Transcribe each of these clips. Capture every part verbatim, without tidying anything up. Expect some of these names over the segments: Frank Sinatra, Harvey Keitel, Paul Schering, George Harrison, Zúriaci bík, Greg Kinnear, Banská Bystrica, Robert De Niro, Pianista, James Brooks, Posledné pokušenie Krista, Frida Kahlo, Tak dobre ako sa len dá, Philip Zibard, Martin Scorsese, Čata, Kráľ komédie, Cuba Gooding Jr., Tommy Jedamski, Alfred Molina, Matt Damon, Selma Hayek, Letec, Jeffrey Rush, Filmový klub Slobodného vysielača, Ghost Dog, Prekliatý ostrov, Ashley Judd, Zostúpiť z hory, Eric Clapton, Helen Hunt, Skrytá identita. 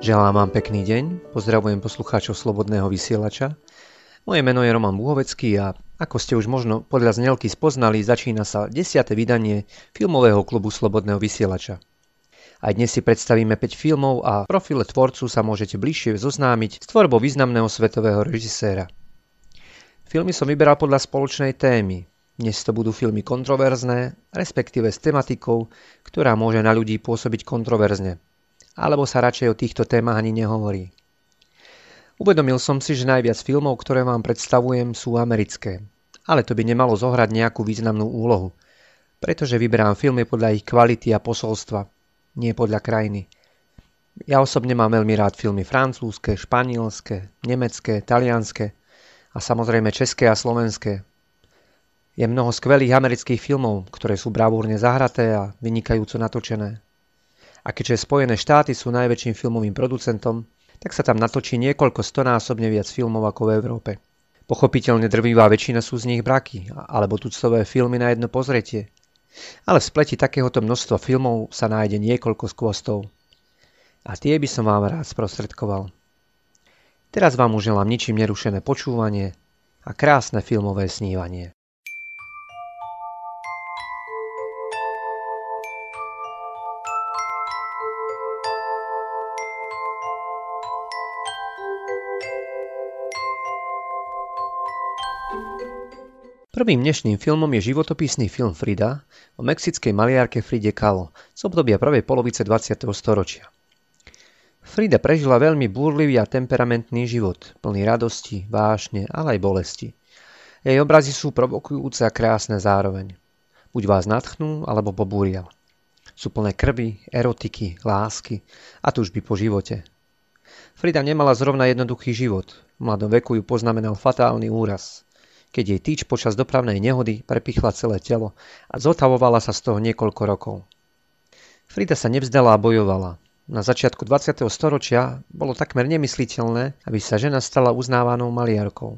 Želám vám pekný deň, pozdravujem poslucháčov Slobodného vysielača. Moje meno je Roman Buhovecký a ako ste už možno podľa znelky spoznali, začína sa desiate vydanie Filmového klubu Slobodného vysielača. Aj dnes si predstavíme päť filmov a v profile tvorcu sa môžete bližšie zoznámiť s tvorbou významného svetového režiséra. Filmy som vyberal podľa spoločnej témy. Dnes to budú filmy kontroverzné, respektíve s tematikou, ktorá môže na ľudí pôsobiť kontroverzne. Alebo sa radšej o týchto témach ani nehovorí. Uvedomil som si, že najviac filmov, ktoré vám predstavujem, sú americké. Ale to by nemalo zohrať nejakú významnú úlohu. Pretože vyberám filmy podľa ich kvality a posolstva, nie podľa krajiny. Ja osobne mám veľmi rád filmy francúzske, španielske, nemecké, talianske a samozrejme české a slovenské. Je mnoho skvelých amerických filmov, ktoré sú bravúrne zahraté a vynikajúco natočené. A keďže Spojené štáty sú najväčším filmovým producentom, tak sa tam natočí niekoľko stonásobne viac filmov ako v Európe. Pochopiteľne drvivá väčšina sú z nich braky, alebo tuctové filmy na jedno pozretie. Ale v spleti takéhoto množstva filmov sa nájde niekoľko skvostov. A tie by som vám rád sprostredkoval. Teraz vám už želám ničím nerušené počúvanie a krásne filmové snívanie. Prvým dnešným filmom je životopisný film Frida o mexickej maliarke Fride Kahlo z obdobia prvej polovice dvadsiateho storočia. Frida prežila veľmi búrlivý a temperamentný život, plný radosti, vášne, ale aj bolesti. Jej obrazy sú provokujúce a krásne zároveň. Buď vás nadchnú, alebo pobúria. Sú plné krvi, erotiky, lásky a túžby po živote. Frida nemala zrovna jednoduchý život. V mladom veku ju poznamenal fatálny úraz, keď jej tyč počas dopravnej nehody prepichla celé telo a zotavovala sa z toho niekoľko rokov. Frida sa nevzdala a bojovala. Na začiatku dvadsiateho storočia bolo takmer nemysliteľné, aby sa žena stala uznávanou maliarkou.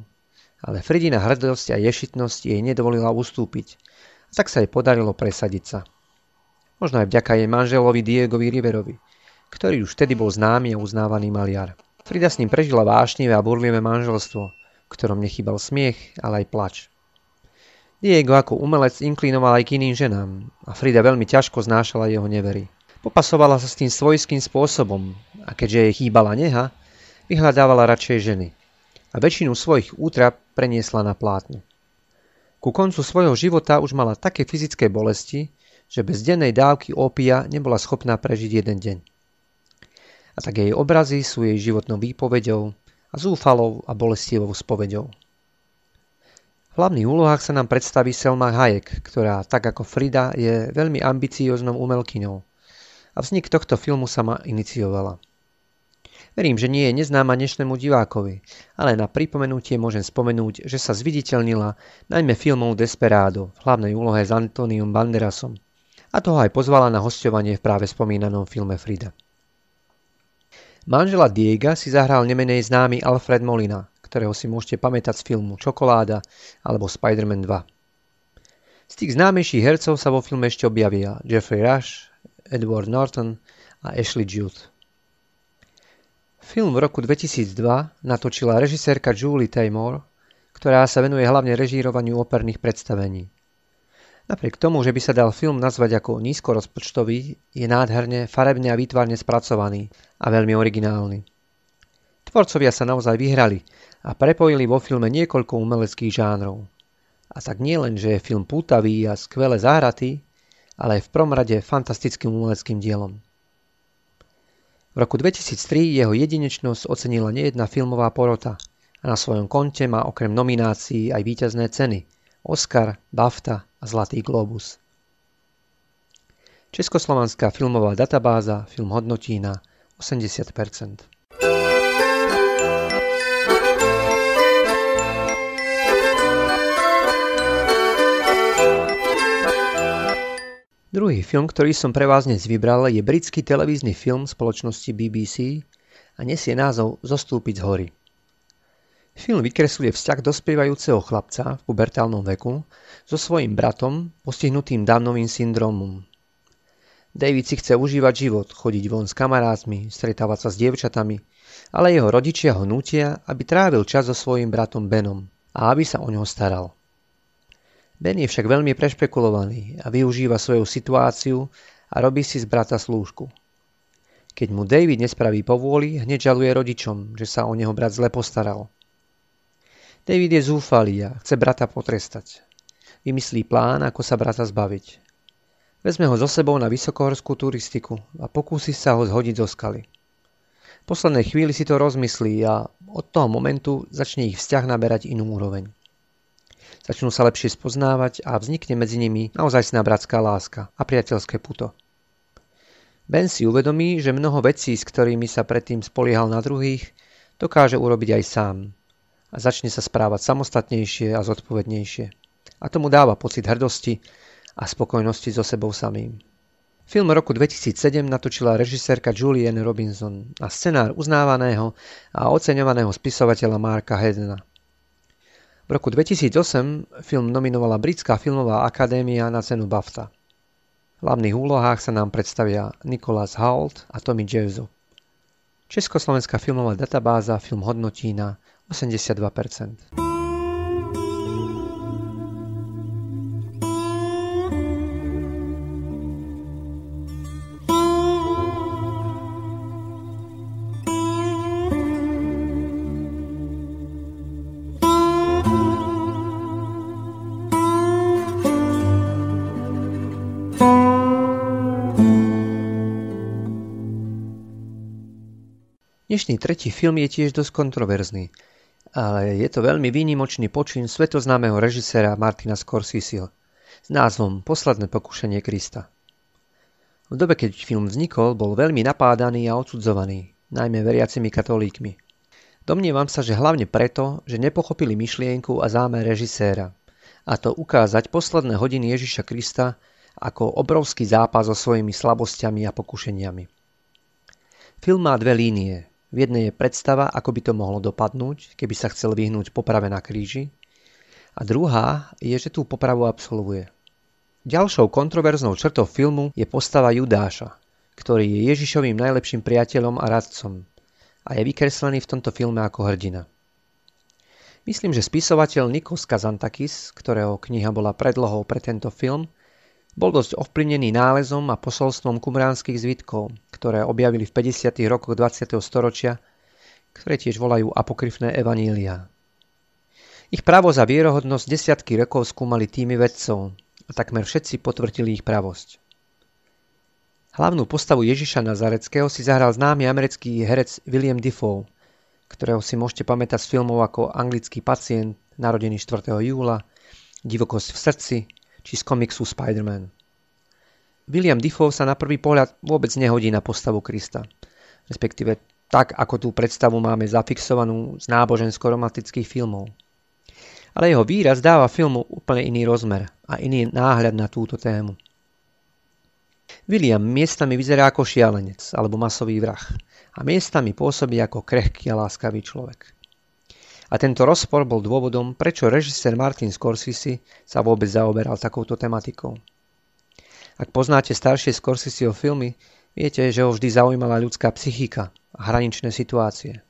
Ale Fridina hrdosť a ješitnosť jej nedovolila ustúpiť, a tak sa jej podarilo presadiť sa. Možno aj vďaka jej manželovi Diegovi Riverovi, ktorý už vtedy bol známy a uznávaný maliar. Frida s ním prežila vášnivé a burlivé manželstvo, v ktorom nechýbal smiech, ale aj plač. Diego ako umelec inklinoval aj k iným ženám a Frida veľmi ťažko znášala jeho nevery. Popasovala sa s tým svojským spôsobom a keďže jej chýbala neha, vyhľadávala radšej ženy a väčšinu svojich útrap preniesla na plátno. Ku koncu svojho života už mala také fyzické bolesti, že bez dennej dávky ópia nebola schopná prežiť jeden deň. A tak jej obrazy sú jej životnou výpovedou a zúfalou a bolestivou spoveďou. V hlavných úlohách sa nám predstaví Selma Hayek, ktorá, tak ako Frida, je veľmi ambicióznou umelkyňou a vznik tohto filmu sama iniciovala. Verím, že nie je neznáma dnešnému divákovi, ale na pripomenutie môžem spomenúť, že sa zviditeľnila najmä filmom Desperado v hlavnej úlohe s Antoniom Banderasom a toho aj pozvala na hosťovanie v práve spomínanom filme Frida. Manžela Diega si zahral nemenej známy Alfred Molina, ktorého si môžete pamätať z filmu Čokoláda alebo Spider-Man dva. Z tých známejších hercov sa vo filme ešte objavia Jeffrey Rush, Edward Norton a Ashley Judd. Film v roku dvetisícdva natočila režisérka Julie Taymor, ktorá sa venuje hlavne režírovaniu operných predstavení. Napriek tomu, že by sa dal film nazvať ako nízkorozpočtový, je nádherne, farebne a výtvarne spracovaný a veľmi originálny. Tvorcovia sa naozaj vyhrali a prepojili vo filme niekoľko umeleckých žánrov. A tak nie len, že je film pútavý a skvele zahratý, ale aj v prvom rade fantastickým umeleckým dielom. V roku dvetisíctri jeho jedinečnosť ocenila nejedna filmová porota a na svojom konte má okrem nominácií aj víťazné ceny Oscar, BAFTA a Zlatý globus. Československá filmová databáza film hodnotí na osemdesiat percent. Druhý film, ktorý som pre vás dnes vybral, je britský televízny film spoločnosti bé bé cé a nesie názov Zostúpiť z hory. Film vykresľuje vzťah dospievajúceho chlapca v pubertálnom veku so svojím bratom postihnutým Downovým syndromom. David si chce užívať život, chodiť von s kamarátmi, stretávať sa s dievčatami, ale jeho rodičia ho nútia, aby trávil čas so svojím bratom Benom a aby sa o ňoho staral. Ben je však veľmi prešpekulovaný a využíva svoju situáciu a robí si z brata slúžku. Keď mu David nespraví povôli, hneď žaluje rodičom, že sa o neho brat zle postaral. David je zúfalý a chce brata potrestať. Vymyslí plán, ako sa brata zbaviť. Vezme ho so sebou na vysokohorskú turistiku a pokúsi sa ho zhodiť zo skaly. V poslednej chvíli si to rozmyslí a od toho momentu začne ich vzťah naberať inú úroveň. Začnú sa lepšie spoznávať a vznikne medzi nimi naozajstná bratská láska a priateľské puto. Ben si uvedomí, že mnoho vecí, s ktorými sa predtým spoliehal na druhých, dokáže urobiť aj sám a začne sa správať samostatnejšie a zodpovednejšie. A tomu dáva pocit hrdosti a spokojnosti so sebou samým. Film roku dvetisícsedem natočila režisérka Julianne Robinson a scenár uznávaného a oceňovaného spisovateľa Marka Hedena. V roku dvetisícosem film nominovala Britská filmová akadémia na cenu BAFTA. V hlavných úlohách sa nám predstavia Nicholas Hoult a Tommy Jedamski. Československá filmová databáza film hodnotí na osemdesiatdva percent. Dnešný tretí film je tiež dosť kontroverzný, ale je to veľmi výnimočný počin svetoznámeho režiséra Martina Scorseseho s názvom Posledné pokušenie Krista. V dobe, keď film vznikol, bol veľmi napádaný a odsudzovaný, najmä veriacimi katolíkmi. Domnievam sa, že hlavne preto, že nepochopili myšlienku a zámer režiséra, a to ukázať posledné hodiny Ježiša Krista ako obrovský zápas so svojimi slabostiami a pokušeniami. Film má dve línie. V jednej je predstava, ako by to mohlo dopadnúť, keby sa chcel vyhnúť poprave na kríži. A druhá je, že tú popravu absolvuje. Ďalšou kontroverznou črtou filmu je postava Judáša, ktorý je Ježišovým najlepším priateľom a radcom a je vykreslený v tomto filme ako hrdina. Myslím, že spisovateľ Nikos Kazantzakis, ktorého kniha bola predlohou pre tento film, bol dosť ovplyvnený nálezom a posolstvom kumránskych zvytkov, ktoré objavili v päťdesiatych rokoch dvadsiateho storočia, ktoré tiež volajú apokryfné evanília. Ich právo za vierohodnosť desiatky rokov skúmali týmy vedcov a takmer všetci potvrdili ich pravosť. Hlavnú postavu Ježiša Nazareckého si zahral známy americký herec William Defoe, ktorého si môžete pamätať z filmov ako Anglický pacient, narodený štvrtého júla, Divokosť v srdci, či z komiksu Spider-Man. William Defoe sa na prvý pohľad vôbec nehodí na postavu Krista, respektíve tak, ako tú predstavu máme zafixovanú z nábožensko-romantických filmov. Ale jeho výraz dáva filmu úplne iný rozmer a iný náhľad na túto tému. William miestami vyzerá ako šialenec alebo masový vrah a miestami pôsobí ako krehký a láskavý človek. A tento rozpor bol dôvodom, prečo režisér Martin Scorsese sa vôbec zaoberal takouto tematikou. Ak poznáte staršie Scorseseho filmy, viete, že ho vždy zaujímala ľudská psychika a hraničné situácie.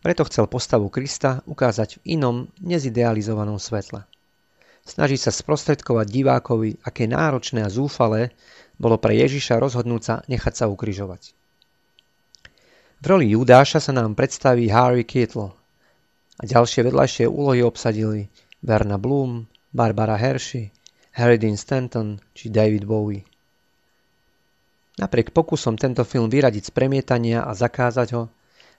Preto chcel postavu Krista ukázať v inom, nezidealizovanom svetle. Snaží sa sprostredkovať divákovi, aké náročné a zúfalé bolo pre Ježiša rozhodnúť sa nechať sa ukrižovať. V roli Judáša sa nám predstaví Harvey Keitel, a ďalšie vedľajšie úlohy obsadili Verna Bloom, Barbara Hershey, Harry Dean Stanton či David Bowie. Napriek pokusom tento film vyradiť z premietania a zakázať ho,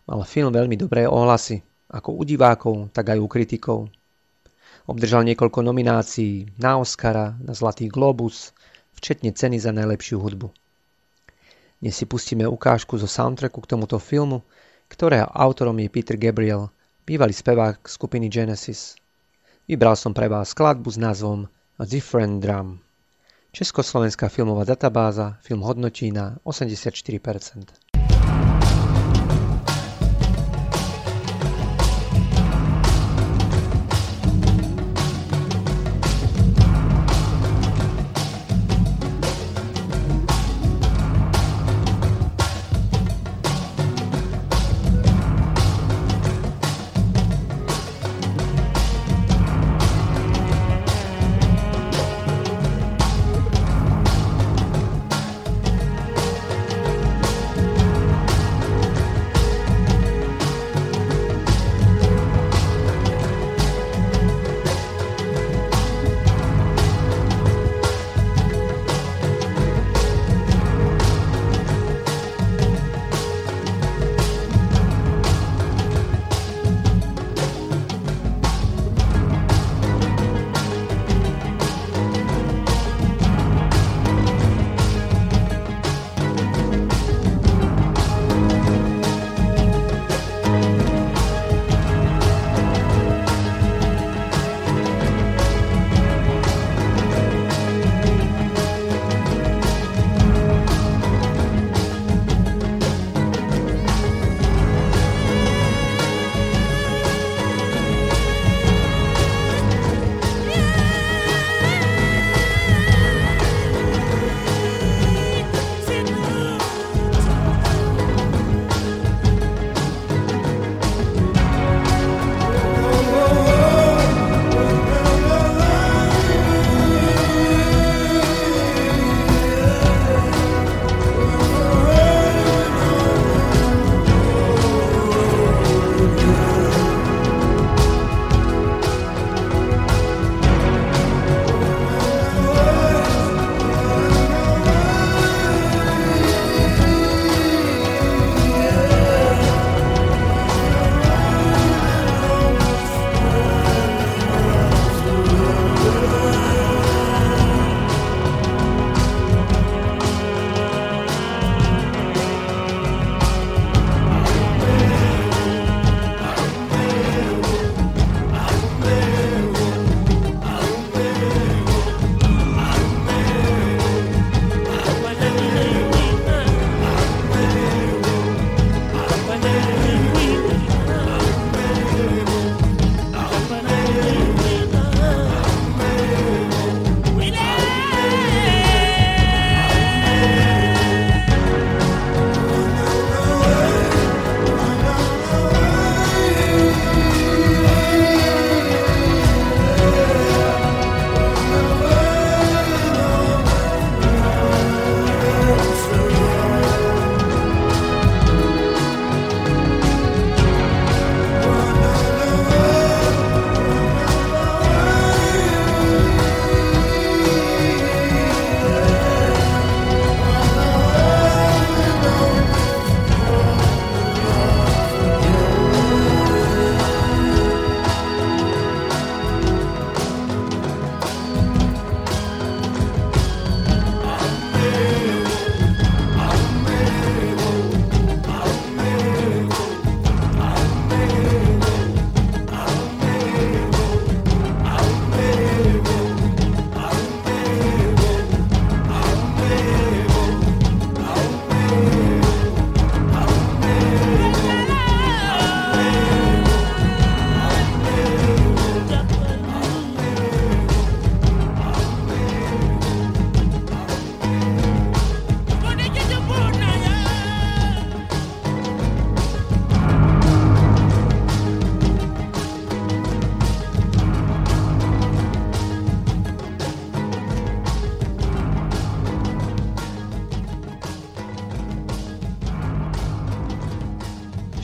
mal film veľmi dobré ohlasy, ako u divákov, tak aj u kritikov. Obdržal niekoľko nominácií na Oscara, na Zlatý globus, včetne ceny za najlepšiu hudbu. Dnes si pustíme ukážku zo soundtracku k tomuto filmu, ktorého autorom je Peter Gabriel, bývalý spevák skupiny Genesis. Vybral som pre vás skladbu s názvom A Different Drum. Československá filmová databáza film hodnotí na osemdesiatštyri percent.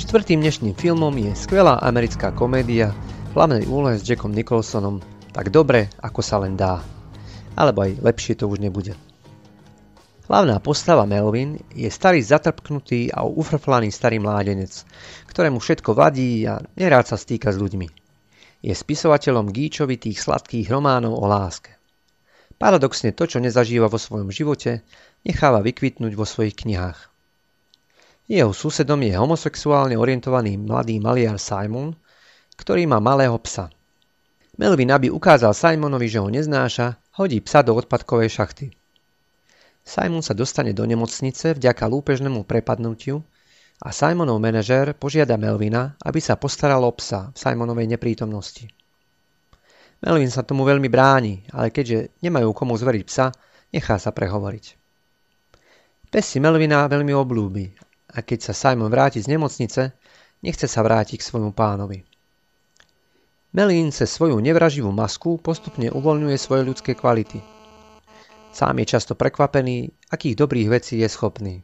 Štvrtým dnešným filmom je skvelá americká komédia v hlavnej úlohe s Jackom Nicholsonom Tak dobre ako sa len dá. Alebo aj lepšie to už nebude. Hlavná postava Melvin je starý zatrpknutý a ufrflaný starý mládenec, ktorému všetko vadí a nerád sa stýka s ľuďmi. Je spisovateľom gíčovitých sladkých románov o láske. Paradoxne to, čo nezažíva vo svojom živote, necháva vykvitnúť vo svojich knihách. Jeho susedom je homosexuálne orientovaný mladý maliar Simon, ktorý má malého psa. Melvin, aby ukázal Simonovi, že ho neznáša, hodí psa do odpadkovej šachty. Simon sa dostane do nemocnice vďaka lúpežnému prepadnutiu a Simonov manažér požiada Melvina, aby sa postaral o psa v Simonovej neprítomnosti. Melvin sa tomu veľmi bráni, ale keďže nemajú komu zveriť psa, nechá sa prehovoriť. Pes si Melvina veľmi obľúbi a keď sa Simon vráti z nemocnice, nechce sa vrátiť k svojmu pánovi. Melvin cez svoju nevraživú masku postupne uvoľňuje svoje ľudské kvality. Sám je často prekvapený, akých dobrých vecí je schopný.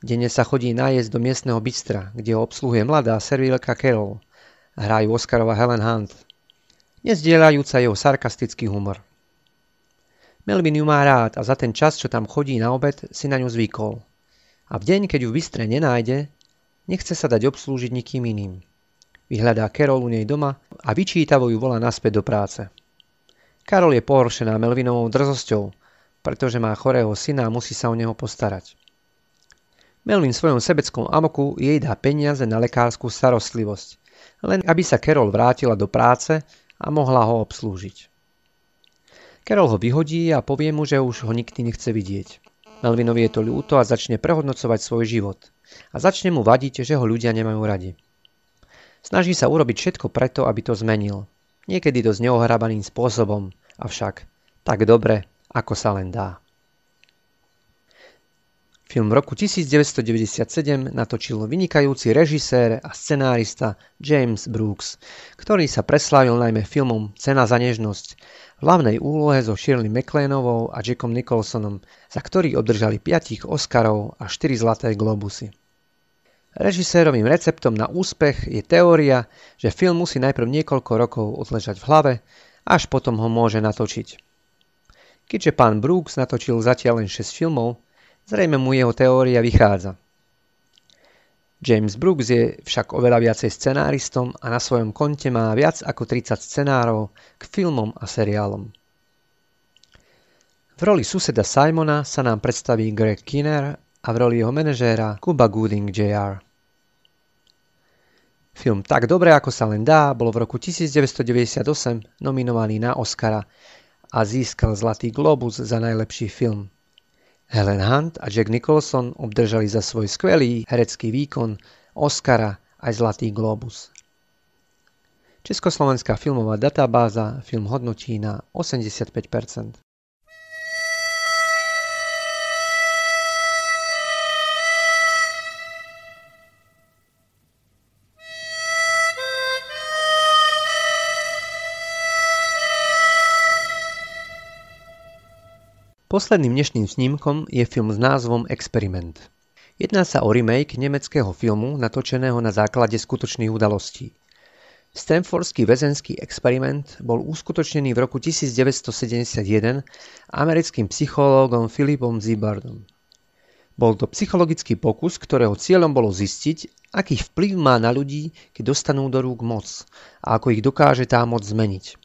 Denne sa chodí nájsť do miestneho bistra, kde ho obsluhuje mladá servírka Carol a hrajú Oscarova Helen Hunt, nezdieľajúca jeho sarkastický humor. Melvin ju má rád a za ten čas, čo tam chodí na obed, si na ňu zvykol. A v deň, keď ju v bistre nenájde, nechce sa dať obslúžiť nikým iným. Vyhľadá Carol u nej doma a vyčítavo ju volá naspäť do práce. Carol je pohoršená Melvinovou drzosťou, pretože má chorého syna a musí sa o neho postarať. Melvin v svojom sebeckom amoku jej dá peniaze na lekárskú starostlivosť, len aby sa Carol vrátila do práce a mohla ho obslúžiť. Carol ho vyhodí a povie mu, že už ho nikdy nechce vidieť. Melvinovi je to ľúto a začne prehodnocovať svoj život a začne mu vadiť, že ho ľudia nemajú radi. Snaží sa urobiť všetko preto, aby to zmenil. Niekedy dosť neohrabaným spôsobom, avšak tak dobre, ako sa len dá. Film v roku devätnásťstodeväťdesiatsedem natočil vynikajúci režisér a scenárista James Brooks, ktorý sa preslávil najmä filmom Cena za nežnosť v hlavnej úlohe so Shirley MacLaineovou a Jackom Nicholsonom, za ktorý obdržali päť Oscarov a štyri Zlaté globusy. Režisérovým receptom na úspech je teória, že film musí najprv niekoľko rokov odležať v hlave, až potom ho môže natočiť. Keďže pán Brooks natočil zatiaľ len šesť filmov, zrejme mu jeho teória vychádza. James Brooks je však oveľa viacej scenáristom a na svojom konte má viac ako tridsať scenárov k filmom a seriálom. V roli suseda Simona sa nám predstaví Greg Kinnear a v roli jeho manažéra Cuba Gooding junior Film Tak dobre ako sa len dá bol v roku devätnásťstodeväťdesiatosem nominovaný na Oscara a získal Zlatý globus za najlepší film. Helen Hunt a Jack Nicholson obdržali za svoj skvelý herecký výkon Oscara aj Zlatý globus. Československá filmová databáza film hodnotí na osemdesiatpäť percent. Posledným dnešným snímkom je film s názvom Experiment. Jedná sa o remake nemeckého filmu natočeného na základe skutočných udalostí. Stanfordský väzenský experiment bol uskutočnený v roku devätnásťstosedemdesiatjeden americkým psychológom Philipom Zibardom. Bol to psychologický pokus, ktorého cieľom bolo zistiť, aký vplyv má na ľudí, keď dostanú do rúk moc a ako ich dokáže tá moc zmeniť.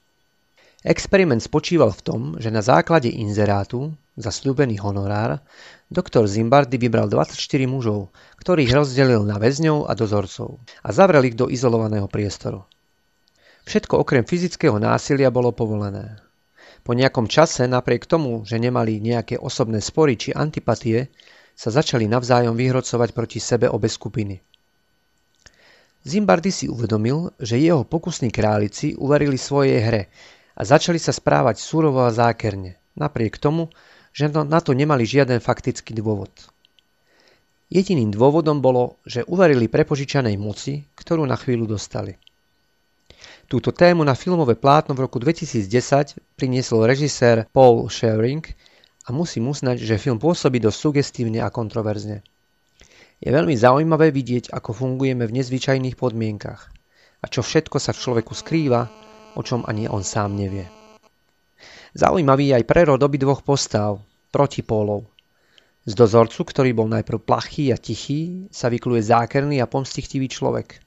Experiment spočíval v tom, že na základe inzerátu za sľúbený honorár doktor Zimbardi vybral dvadsaťštyri mužov, ktorých rozdelil na väzňov a dozorcov a zavrel ich do izolovaného priestoru. Všetko okrem fyzického násilia bolo povolené. Po nejakom čase, napriek tomu, že nemali nejaké osobné spory či antipatie, sa začali navzájom vyhrocovať proti sebe obe skupiny. Zimbardi si uvedomil, že jeho pokusní králici uverili svojej hre a začali sa správať surovo a zákerne, napriek tomu, že na to nemali žiaden faktický dôvod. Jediným dôvodom bolo, že uverili prepožičanej moci, ktorú na chvíľu dostali. Túto tému na filmové plátno v roku dvetisícdesať priniesol režisér Paul Schering a musím uznať, že film pôsobí dosť sugestívne a kontroverzne. Je veľmi zaujímavé vidieť, ako fungujeme v nezvyčajných podmienkach a čo všetko sa v človeku skrýva, o čom ani on sám nevie. Zaujímavý je aj prerod obidvoch postáv, protipólov. Z dozorcu, ktorý bol najprv plachý a tichý, sa vykluje zákerný a pomstichtivý človek.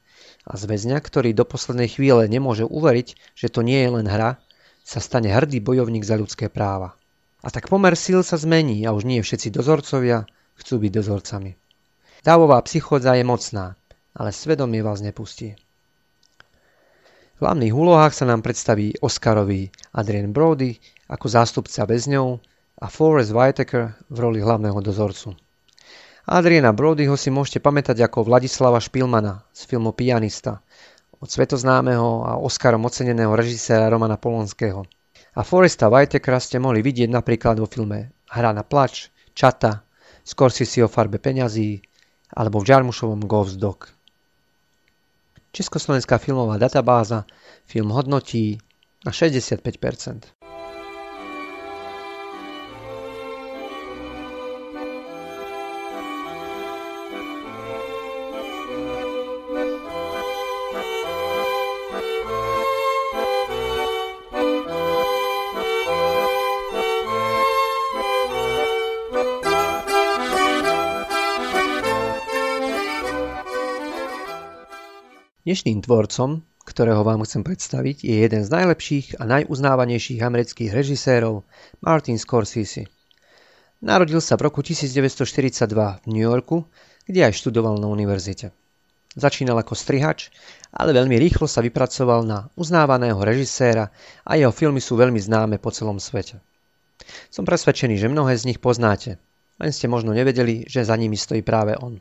A z väzňa, ktorý do poslednej chvíle nemôže uveriť, že to nie je len hra, sa stane hrdý bojovník za ľudské práva. A tak pomer síl sa zmení a už nie všetci dozorcovia chcú byť dozorcami. Dávová psychóza je mocná, ale svedomie vás nepustí. V hlavných úlohách sa nám predstaví Oscarový Adrian Brody ako zástupca väzňov a Forrest Whitaker v roli hlavného dozorcu. Adriana Brodyho si môžete pamätať ako Vladislava Špilmana z filmu Pianista od svetoznámeho a Oscarom oceneného režiséra Romana Polonského. A Forresta Whitakera ste mohli vidieť napríklad vo filme Hra na plač, Čata, Scorsese o farbe peňazí alebo v Jarmušovom Ghost Dog. Československá filmová databáza film hodnotí na šesťdesiatpäť percent. Dnešným tvorcom, ktorého vám chcem predstaviť, je jeden z najlepších a najuznávanejších amerických režisérov Martin Scorsese. Narodil sa v roku devätnásťstoštyridsaťdva v New Yorku, kde aj študoval na univerzite. Začínal ako strihač, ale veľmi rýchlo sa vypracoval na uznávaného režiséra a jeho filmy sú veľmi známe po celom svete. Som presvedčený, že mnohé z nich poznáte, len ste možno nevedeli, že za nimi stojí práve on.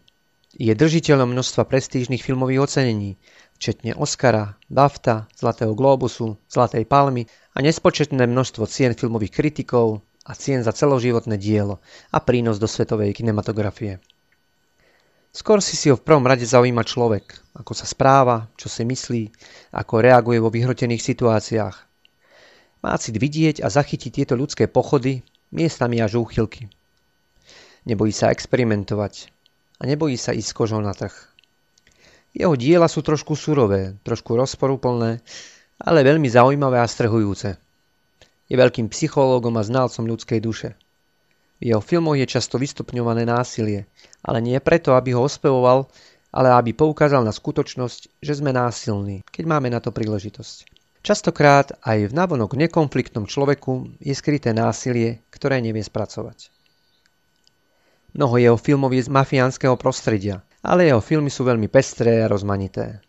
Je držiteľom množstva prestížnych filmových ocenení, včetne Oscara, BAFTA, Zlatého globusu, Zlatej palmy a nespočetné množstvo cien filmových kritikov a cien za celoživotné dielo a prínos do svetovej kinematografie. Scorsese ho v prvom rade zaujíma človek, ako sa správa, čo si myslí, ako reaguje vo vyhrotených situáciách. Má cit vidieť a zachytiť tieto ľudské pochody, miestami až úchylky. Nebojí sa experimentovať a nebojí sa ísť kožou na trh. Jeho diela sú trošku surové, trošku rozporúplné, ale veľmi zaujímavé a strhujúce. Je veľkým psychológom a znalcom ľudskej duše. V jeho filmoch je často vystupňované násilie, ale nie preto, aby ho ospevoval, ale aby poukázal na skutočnosť, že sme násilní, keď máme na to príležitosť. Častokrát aj v navonok nekonfliktnom človeku je skryté násilie, ktoré nevie spracovať. Mnoho jeho filmov je z mafiánskeho prostredia, ale jeho filmy sú veľmi pestré a rozmanité.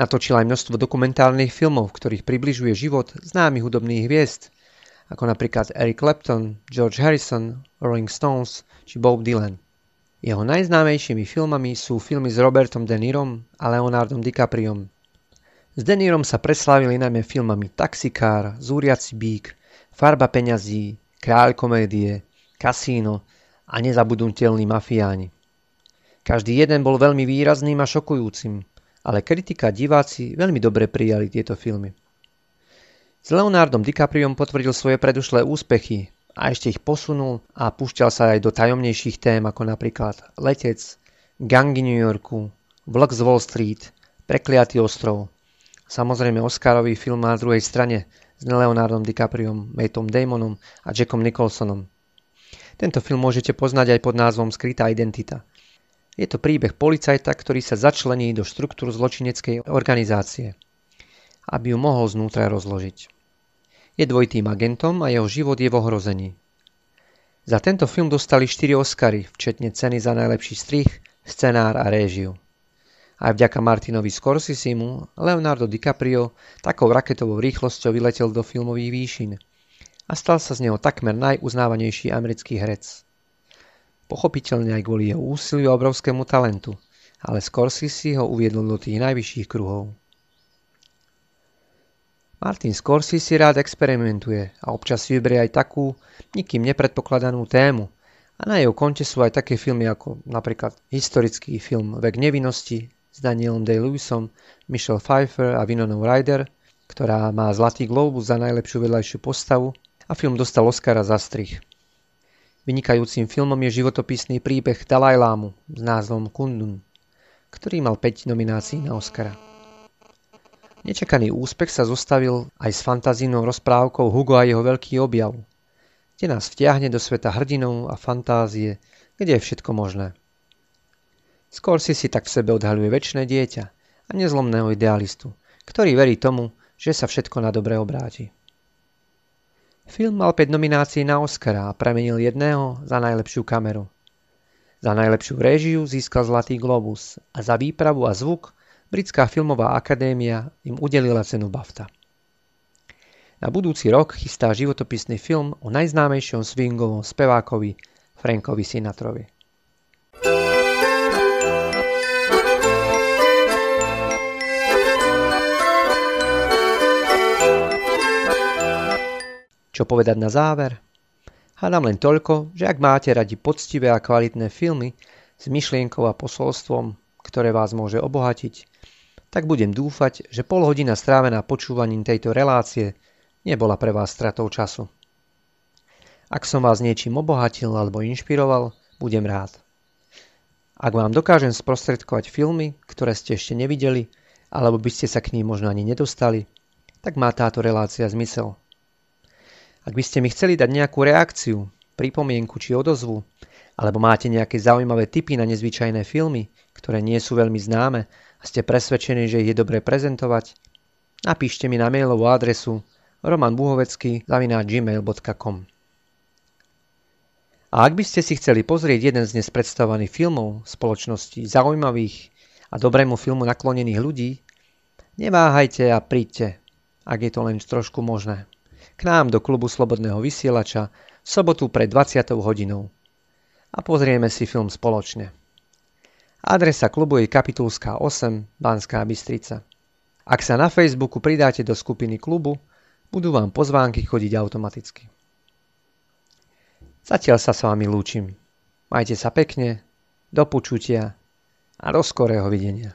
Natočil aj množstvo dokumentárnych filmov, v ktorých približuje život známych hudobných hviezd, ako napríklad Eric Clapton, George Harrison, Rolling Stones či Bob Dylan. Jeho najznámejšími filmami sú filmy s Robertom De Nirom a Leonardom DiCapriom. S De Nirom sa preslávili najmä filmami Taxikár, Zúriaci bík, Farba peňazí, Kráľ komédie, Kasíno a nezabudnutelní mafiáni. Každý jeden bol veľmi výrazným a šokujúcim, ale kritika a diváci veľmi dobre prijali tieto filmy. S Leonardom DiCapriom potvrdil svoje predošlé úspechy a ešte ich posunul a púšťal sa aj do tajomnejších tém ako napríklad Letec, Gangy New Yorku, Vlk z Wall Street, Prekliatý ostrov, samozrejme Oscarový film Na druhej strane s Leonardom DiCapriom, Mattom Damonom a Jackom Nicholsonom. Tento film môžete poznať aj pod názvom Skrytá identita. Je to príbeh policajta, ktorý sa začlení do štruktúr zločineckej organizácie, aby ju mohol znútra rozložiť. Je dvojitým agentom a jeho život je v ohrození. Za tento film dostali štyri Oscary, včetne ceny za najlepší strih, scenár a réžiu. Aj vďaka Martinovi Scorsesemu Leonardo DiCaprio takou raketovou rýchlosťou vyletel do filmových výšin a stal sa z neho takmer najuznávanejší americký herec. Pochopiteľne aj kvôli jeho úsiliu a obrovskému talentu, ale Scorsese ho uviedol do tých najvyšších kruhov. Martin Scorsese rád experimentuje a občas vyberie aj takú, nikým nepredpokladanú tému a na jeho konte sú aj také filmy ako napríklad historický film Vek nevinnosti s Danielom Day-Lewisom, Michelle Pfeiffer a Winonou Ryder, ktorá má Zlatý globus za najlepšiu vedľajšiu postavu, a film dostal Oscara za strih. Vynikajúcim filmom je životopisný príbeh Dalajlámu s názvom Kundun, ktorý mal päť nominácií na Oscara. Nečakaný úspech sa zostavil aj s fantazijnou rozprávkou Hugo a jeho veľký objav, kde nás vtiahne do sveta hrdinov a fantázie, kde je všetko možné. Scorsese si tak v sebe odhaľuje večné dieťa a nezlomného idealistu, ktorý verí tomu, že sa všetko na dobre obráti. Film mal päť nominácií na Oscara a premenil jedného za najlepšiu kameru. Za najlepšiu réžiu získal Zlatý globus a za výpravu a zvuk Britská filmová akadémia im udelila cenu BAFTA. Na budúci rok chystá životopisný film o najznámejšom swingovom spevákovi Frankovi Sinatrovi. Čo povedať na záver? Hádam len toľko, že ak máte radi poctivé a kvalitné filmy s myšlienkou a posolstvom, ktoré vás môže obohatiť, tak budem dúfať, že pol hodina strávená počúvaním tejto relácie nebola pre vás stratou času. Ak som vás niečím obohatil alebo inšpiroval, budem rád. Ak vám dokážem sprostredkovať filmy, ktoré ste ešte nevideli, alebo by ste sa k ním možno ani nedostali, tak má táto relácia zmysel. Ak by ste mi chceli dať nejakú reakciu, pripomienku či odozvu, alebo máte nejaké zaujímavé tipy na nezvyčajné filmy, ktoré nie sú veľmi známe a ste presvedčení, že ich je dobré prezentovať, napíšte mi na mailovú adresu romanbuhovecký zavináč gmail bodka com. A ak by ste si chceli pozrieť jeden z dnes predstavovaných filmov spoločnosti zaujímavých a dobrému filmu naklonených ľudí, neváhajte a príďte, ak je to len trošku možné, k nám do klubu Slobodného vysielača v sobotu pred dvadsiatou hodinou a pozrieme si film spoločne. Adresa klubu je Kapitulská osem, Banská Bystrica. Ak sa na Facebooku pridáte do skupiny klubu, budú vám pozvánky chodiť automaticky. Zatiaľ sa s vami lúčim. Majte sa pekne, do počutia a do skorého videnia.